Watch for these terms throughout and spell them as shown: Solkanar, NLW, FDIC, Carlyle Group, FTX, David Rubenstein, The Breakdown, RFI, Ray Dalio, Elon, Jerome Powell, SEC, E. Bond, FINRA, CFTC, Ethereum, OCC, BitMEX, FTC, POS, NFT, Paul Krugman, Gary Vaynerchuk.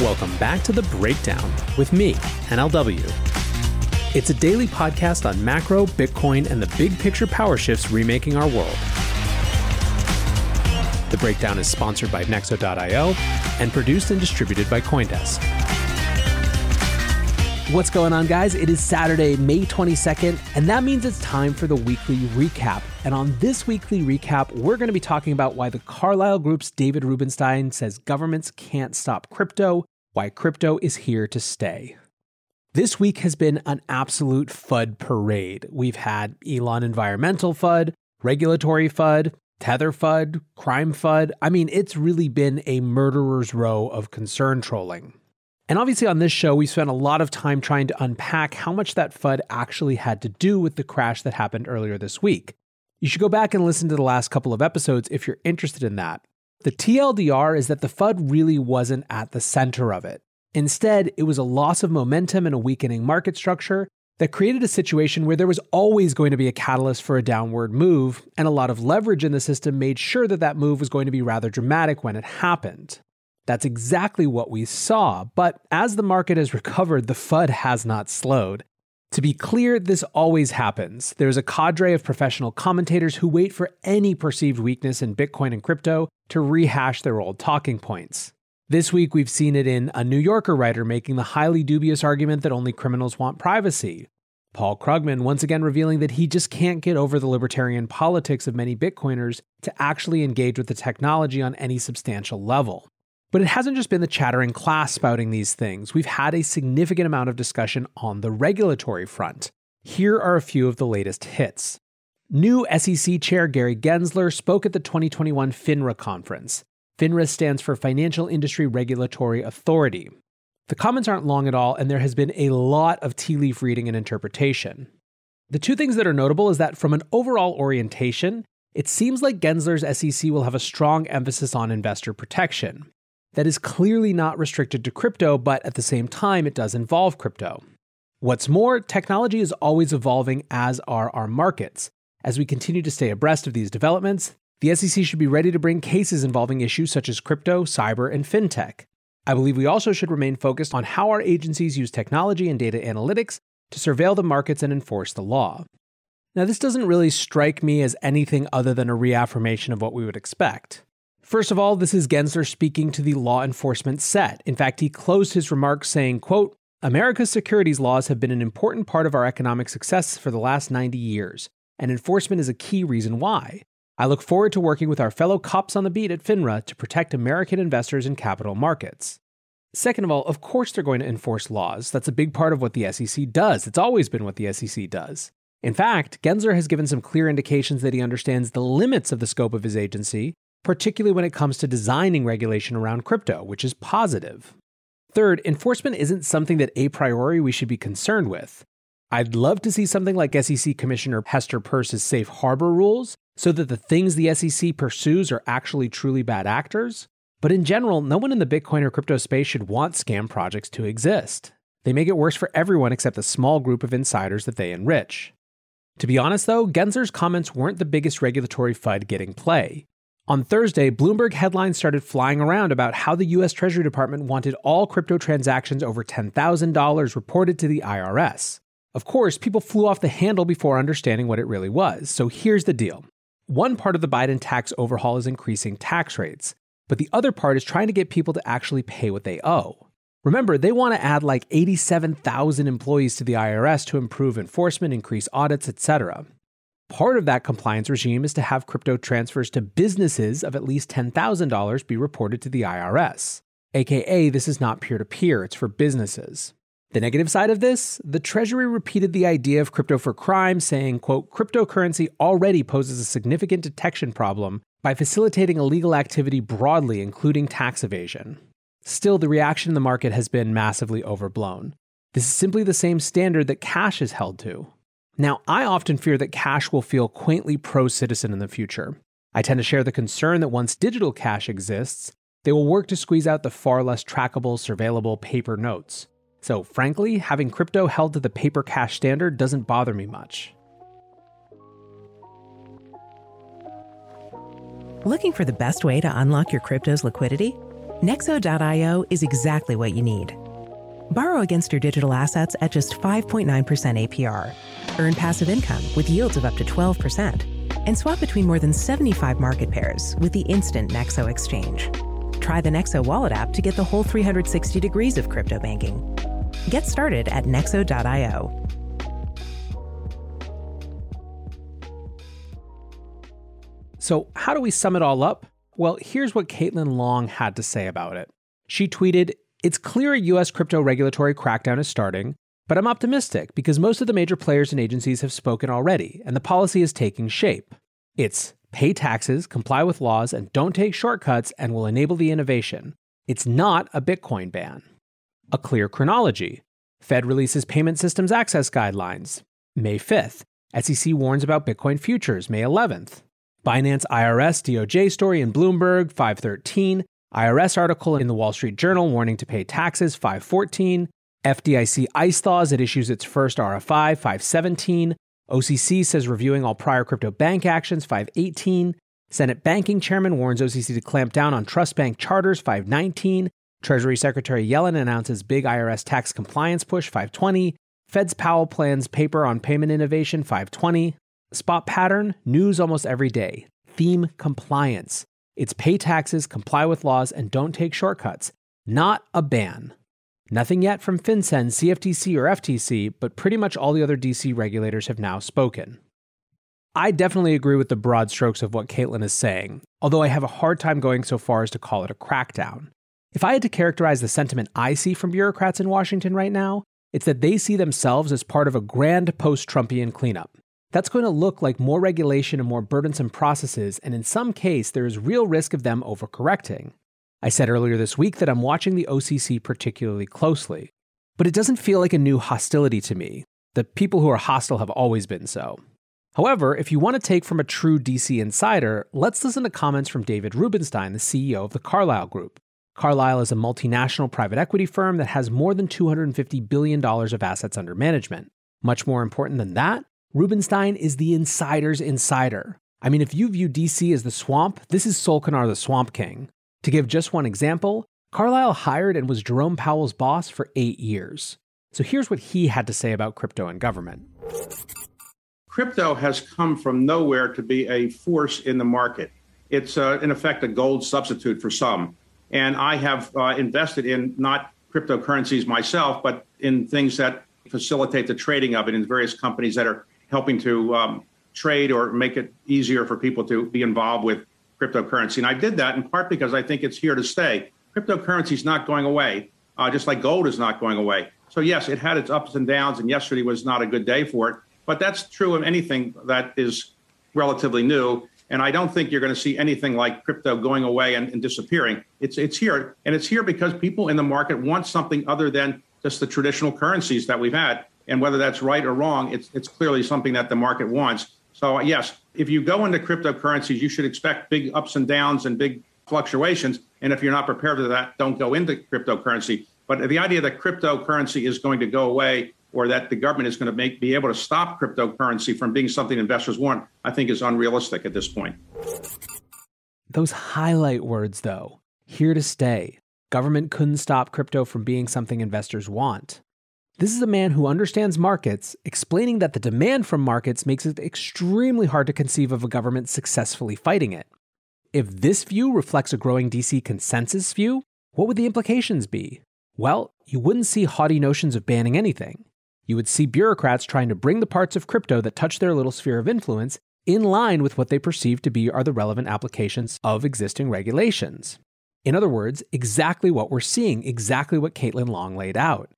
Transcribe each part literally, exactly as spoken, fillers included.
Welcome back to The Breakdown with me, N L W. It's a daily podcast on macro, Bitcoin, and the big picture power shifts remaking our world. The Breakdown is sponsored by Nexo dot io and produced and distributed by CoinDesk. What's going on, guys? It is Saturday, May twenty-second, and that means it's time for the weekly recap. And on this weekly recap, we're going to be talking about why the Carlyle Group's David Rubenstein says governments can't stop crypto, why crypto is here to stay. This week has been an absolute FUD parade. We've had Elon environmental FUD, regulatory FUD, Tether FUD, crime FUD. I mean, it's really been a murderer's row of concern trolling. And obviously on this show, we spent a lot of time trying to unpack how much that FUD actually had to do with the crash that happened earlier this week. You should go back and listen to the last couple of episodes if you're interested in that. The T L D R is that the FUD really wasn't at the center of it. Instead, it was a loss of momentum and a weakening market structure that created a situation where there was always going to be a catalyst for a downward move, and a lot of leverage in the system made sure that that move was going to be rather dramatic when it happened. That's exactly what we saw, but as the market has recovered, the FUD has not slowed. To be clear, this always happens. There's a cadre of professional commentators who wait for any perceived weakness in Bitcoin and crypto to rehash their old talking points. This week, we've seen it in a New Yorker writer making the highly dubious argument that only criminals want privacy. Paul Krugman once again revealing that he just can't get over the libertarian politics of many Bitcoiners to actually engage with the technology on any substantial level. But it hasn't just been the chattering class spouting these things. We've had a significant amount of discussion on the regulatory front. Here are a few of the latest hits. New S E C Chair Gary Gensler spoke at the twenty twenty-one FINRA conference. FINRA stands for Financial Industry Regulatory Authority. The comments aren't long at all, and there has been a lot of tea leaf reading and interpretation. The two things that are notable is that from an overall orientation, it seems like Gensler's S E C will have a strong emphasis on investor protection. That is clearly not restricted to crypto, but at the same time, it does involve crypto. What's more, technology is always evolving, as are our markets. As we continue to stay abreast of these developments, the S E C should be ready to bring cases involving issues such as crypto, cyber, and fintech. I believe we also should remain focused on how our agencies use technology and data analytics to surveil the markets and enforce the law. Now, this doesn't really strike me as anything other than a reaffirmation of what we would expect. First of all, this is Gensler speaking to the law enforcement set. In fact, he closed his remarks saying, quote, "America's securities laws have been an important part of our economic success for the last ninety years, and enforcement is a key reason why. I look forward to working with our fellow cops on the beat at FINRA to protect American investors in capital markets." Second of all, of course they're going to enforce laws. That's a big part of what the S E C does. It's always been what the S E C does. In fact, Gensler has given some clear indications that he understands the limits of the scope of his agency, particularly when it comes to designing regulation around crypto, which is positive. Third, enforcement isn't something that a priori we should be concerned with. I'd love to see something like S E C Commissioner Hester Peirce's safe harbor rules, so that the things the S E C pursues are actually truly bad actors. But in general, no one in the Bitcoin or crypto space should want scam projects to exist. They make it worse for everyone except the small group of insiders that they enrich. To be honest though, Gensler's comments weren't the biggest regulatory FUD getting play. On Thursday, Bloomberg headlines started flying around about how the U S Treasury Department wanted all crypto transactions over ten thousand dollars reported to the I R S. Of course, people flew off the handle before understanding what it really was. So here's the deal. One part of the Biden tax overhaul is increasing tax rates. But the other part is trying to get people to actually pay what they owe. Remember, they want to add like eighty-seven thousand employees to the I R S to improve enforcement, increase audits, et cetera. Part of that compliance regime is to have crypto transfers to businesses of at least ten thousand dollars be reported to the I R S. A K A, this is not peer-to-peer, it's for businesses. The negative side of this, the Treasury repeated the idea of crypto for crime, saying, quote, cryptocurrency already poses a significant detection problem by facilitating illegal activity broadly, including tax evasion. Still, the reaction in the market has been massively overblown. This is simply the same standard that cash is held to. Now, I often fear that cash will feel quaintly pro-citizen in the future. I tend to share the concern that once digital cash exists, they will work to squeeze out the far less trackable, surveillable paper notes. So frankly, having crypto held to the paper cash standard doesn't bother me much. Looking for the best way to unlock your crypto's liquidity? Nexo dot io is exactly what you need. Borrow against your digital assets at just five point nine percent A P R. Earn passive income with yields of up to twelve percent. And swap between more than seventy-five market pairs with the instant Nexo exchange. Try the Nexo wallet app to get the whole three hundred sixty degrees of crypto banking. Get started at nexo dot io. So how do we sum it all up? Well, here's what Caitlin Long had to say about it. She tweeted, "It's clear a U S crypto regulatory crackdown is starting, but I'm optimistic because most of the major players and agencies have spoken already, and the policy is taking shape. It's pay taxes, comply with laws, and don't take shortcuts, and will enable the innovation. It's not a Bitcoin ban." A clear chronology. Fed releases payment systems access guidelines, May fifth. S E C warns about Bitcoin futures, May eleventh. Binance I R S D O J story in Bloomberg, five thirteen. I R S article in the Wall Street Journal warning to pay taxes, five fourteen. F D I C ICE thaws, it issues its first R F I, five seventeen. O C C says reviewing all prior crypto bank actions, five eighteen. Senate banking chairman warns O C C to clamp down on trust bank charters, five nineteen. Treasury Secretary Yellen announces big I R S tax compliance push, five twenty. Fed's Powell plans paper on payment innovation, five twenty. Spot pattern, news almost every day. Theme, compliance. It's pay taxes, comply with laws, and don't take shortcuts. Not a ban. Nothing yet from FinCEN, C F T C, or F T C, but pretty much all the other D C regulators have now spoken. I definitely agree with the broad strokes of what Caitlin is saying, although I have a hard time going so far as to call it a crackdown. If I had to characterize the sentiment I see from bureaucrats in Washington right now, it's that they see themselves as part of a grand post-Trumpian cleanup. That's going to look like more regulation and more burdensome processes, and in some case, there is real risk of them overcorrecting. I said earlier this week that I'm watching the O C C particularly closely, but it doesn't feel like a new hostility to me. The people who are hostile have always been so. However, if you want to take from a true D C insider, let's listen to comments from David Rubenstein, the C E O of the Carlyle Group. Carlyle is a multinational private equity firm that has more than two hundred fifty billion dollars of assets under management. Much more important than that, Rubenstein is the insider's insider. I mean, if you view D C as the swamp, this is Solkanar the Swamp King. To give just one example, Carlyle hired and was Jerome Powell's boss for eight years. So here's what he had to say about crypto and government. Crypto has come from nowhere to be a force in the market. It's, uh, in effect, a gold substitute for some. And I have uh, invested in not cryptocurrencies myself, but in things that facilitate the trading of it in various companies that are helping to um, trade or make it easier for people to be involved with cryptocurrency. And I did that in part because I think it's here to stay. Cryptocurrency is not going away, uh, just like gold is not going away. So, yes, it had its ups and downs, and yesterday was not a good day for it. But that's true of anything that is relatively new. And I don't think you're going to see anything like crypto going away and, and disappearing. It's it's here. And it's here because people in the market want something other than just the traditional currencies that we've had. And whether that's right or wrong, it's it's clearly something that the market wants. So, yes, if you go into cryptocurrencies, you should expect big ups and downs and big fluctuations. And if you're not prepared for that, don't go into cryptocurrency. But the idea that cryptocurrency is going to go away or that the government is going to make, be able to stop cryptocurrency from being something investors want, I think is unrealistic at this point. Those highlight words, though, here to stay. Government couldn't stop crypto from being something investors want. This is a man who understands markets, explaining that the demand from markets makes it extremely hard to conceive of a government successfully fighting it. If this view reflects a growing D C consensus view, what would the implications be? Well, you wouldn't see haughty notions of banning anything. You would see bureaucrats trying to bring the parts of crypto that touch their little sphere of influence in line with what they perceive to be are the relevant applications of existing regulations. In other words, exactly what we're seeing, exactly what Caitlin Long laid out.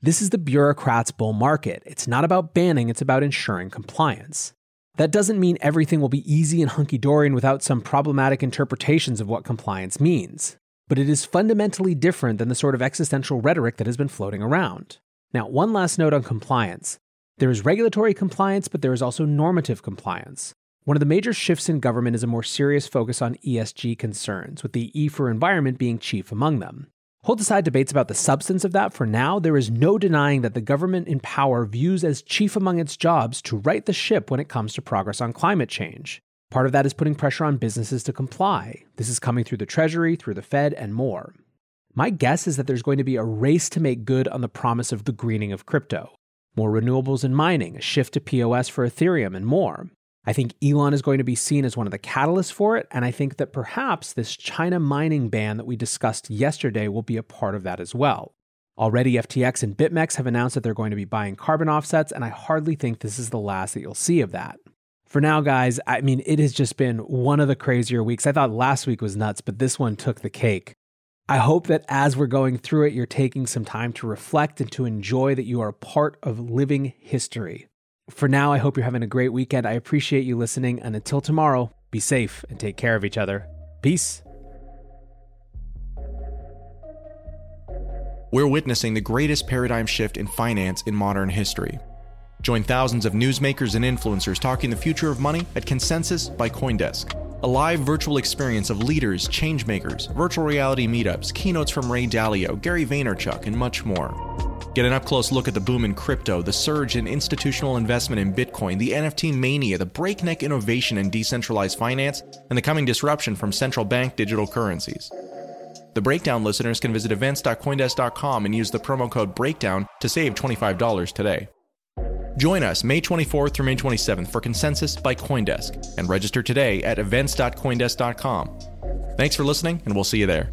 This is the bureaucrats' bull market. It's not about banning, it's about ensuring compliance. That doesn't mean everything will be easy and hunky-dory and without some problematic interpretations of what compliance means. But it is fundamentally different than the sort of existential rhetoric that has been floating around. Now, one last note on compliance. There is regulatory compliance, but there is also normative compliance. One of the major shifts in government is a more serious focus on E S G concerns, with the E for environment being chief among them. Hold aside debates about the substance of that for now, there is no denying that the government in power views as chief among its jobs to right the ship when it comes to progress on climate change. Part of that is putting pressure on businesses to comply. This is coming through the Treasury, through the Fed, and more. My guess is that there's going to be a race to make good on the promise of the greening of crypto. More renewables and mining, a shift to P O S for Ethereum, and more. I think Elon is going to be seen as one of the catalysts for it, and I think that perhaps this China mining ban that we discussed yesterday will be a part of that as well. Already, F T X and BitMEX have announced that they're going to be buying carbon offsets, and I hardly think this is the last that you'll see of that. For now, guys, I mean, it has just been one of the crazier weeks. I thought last week was nuts, but this one took the cake. I hope that as we're going through it, you're taking some time to reflect and to enjoy that you are a part of living history. For now, I hope you're having a great weekend. I appreciate you listening. And until tomorrow, be safe and take care of each other. Peace. We're witnessing the greatest paradigm shift in finance in modern history. Join thousands of newsmakers and influencers talking the future of money at Consensus by CoinDesk. A live virtual experience of leaders, changemakers, virtual reality meetups, keynotes from Ray Dalio, Gary Vaynerchuk, and much more. Get an up-close look at the boom in crypto, the surge in institutional investment in Bitcoin, the N F T mania, the breakneck innovation in decentralized finance, and the coming disruption from central bank digital currencies. The Breakdown listeners can visit events dot coindesk dot com and use the promo code BREAKDOWN to save twenty-five dollars today. Join us May twenty-fourth through May twenty-seventh for Consensus by CoinDesk and register today at events dot coindesk dot com. Thanks for listening, and we'll see you there.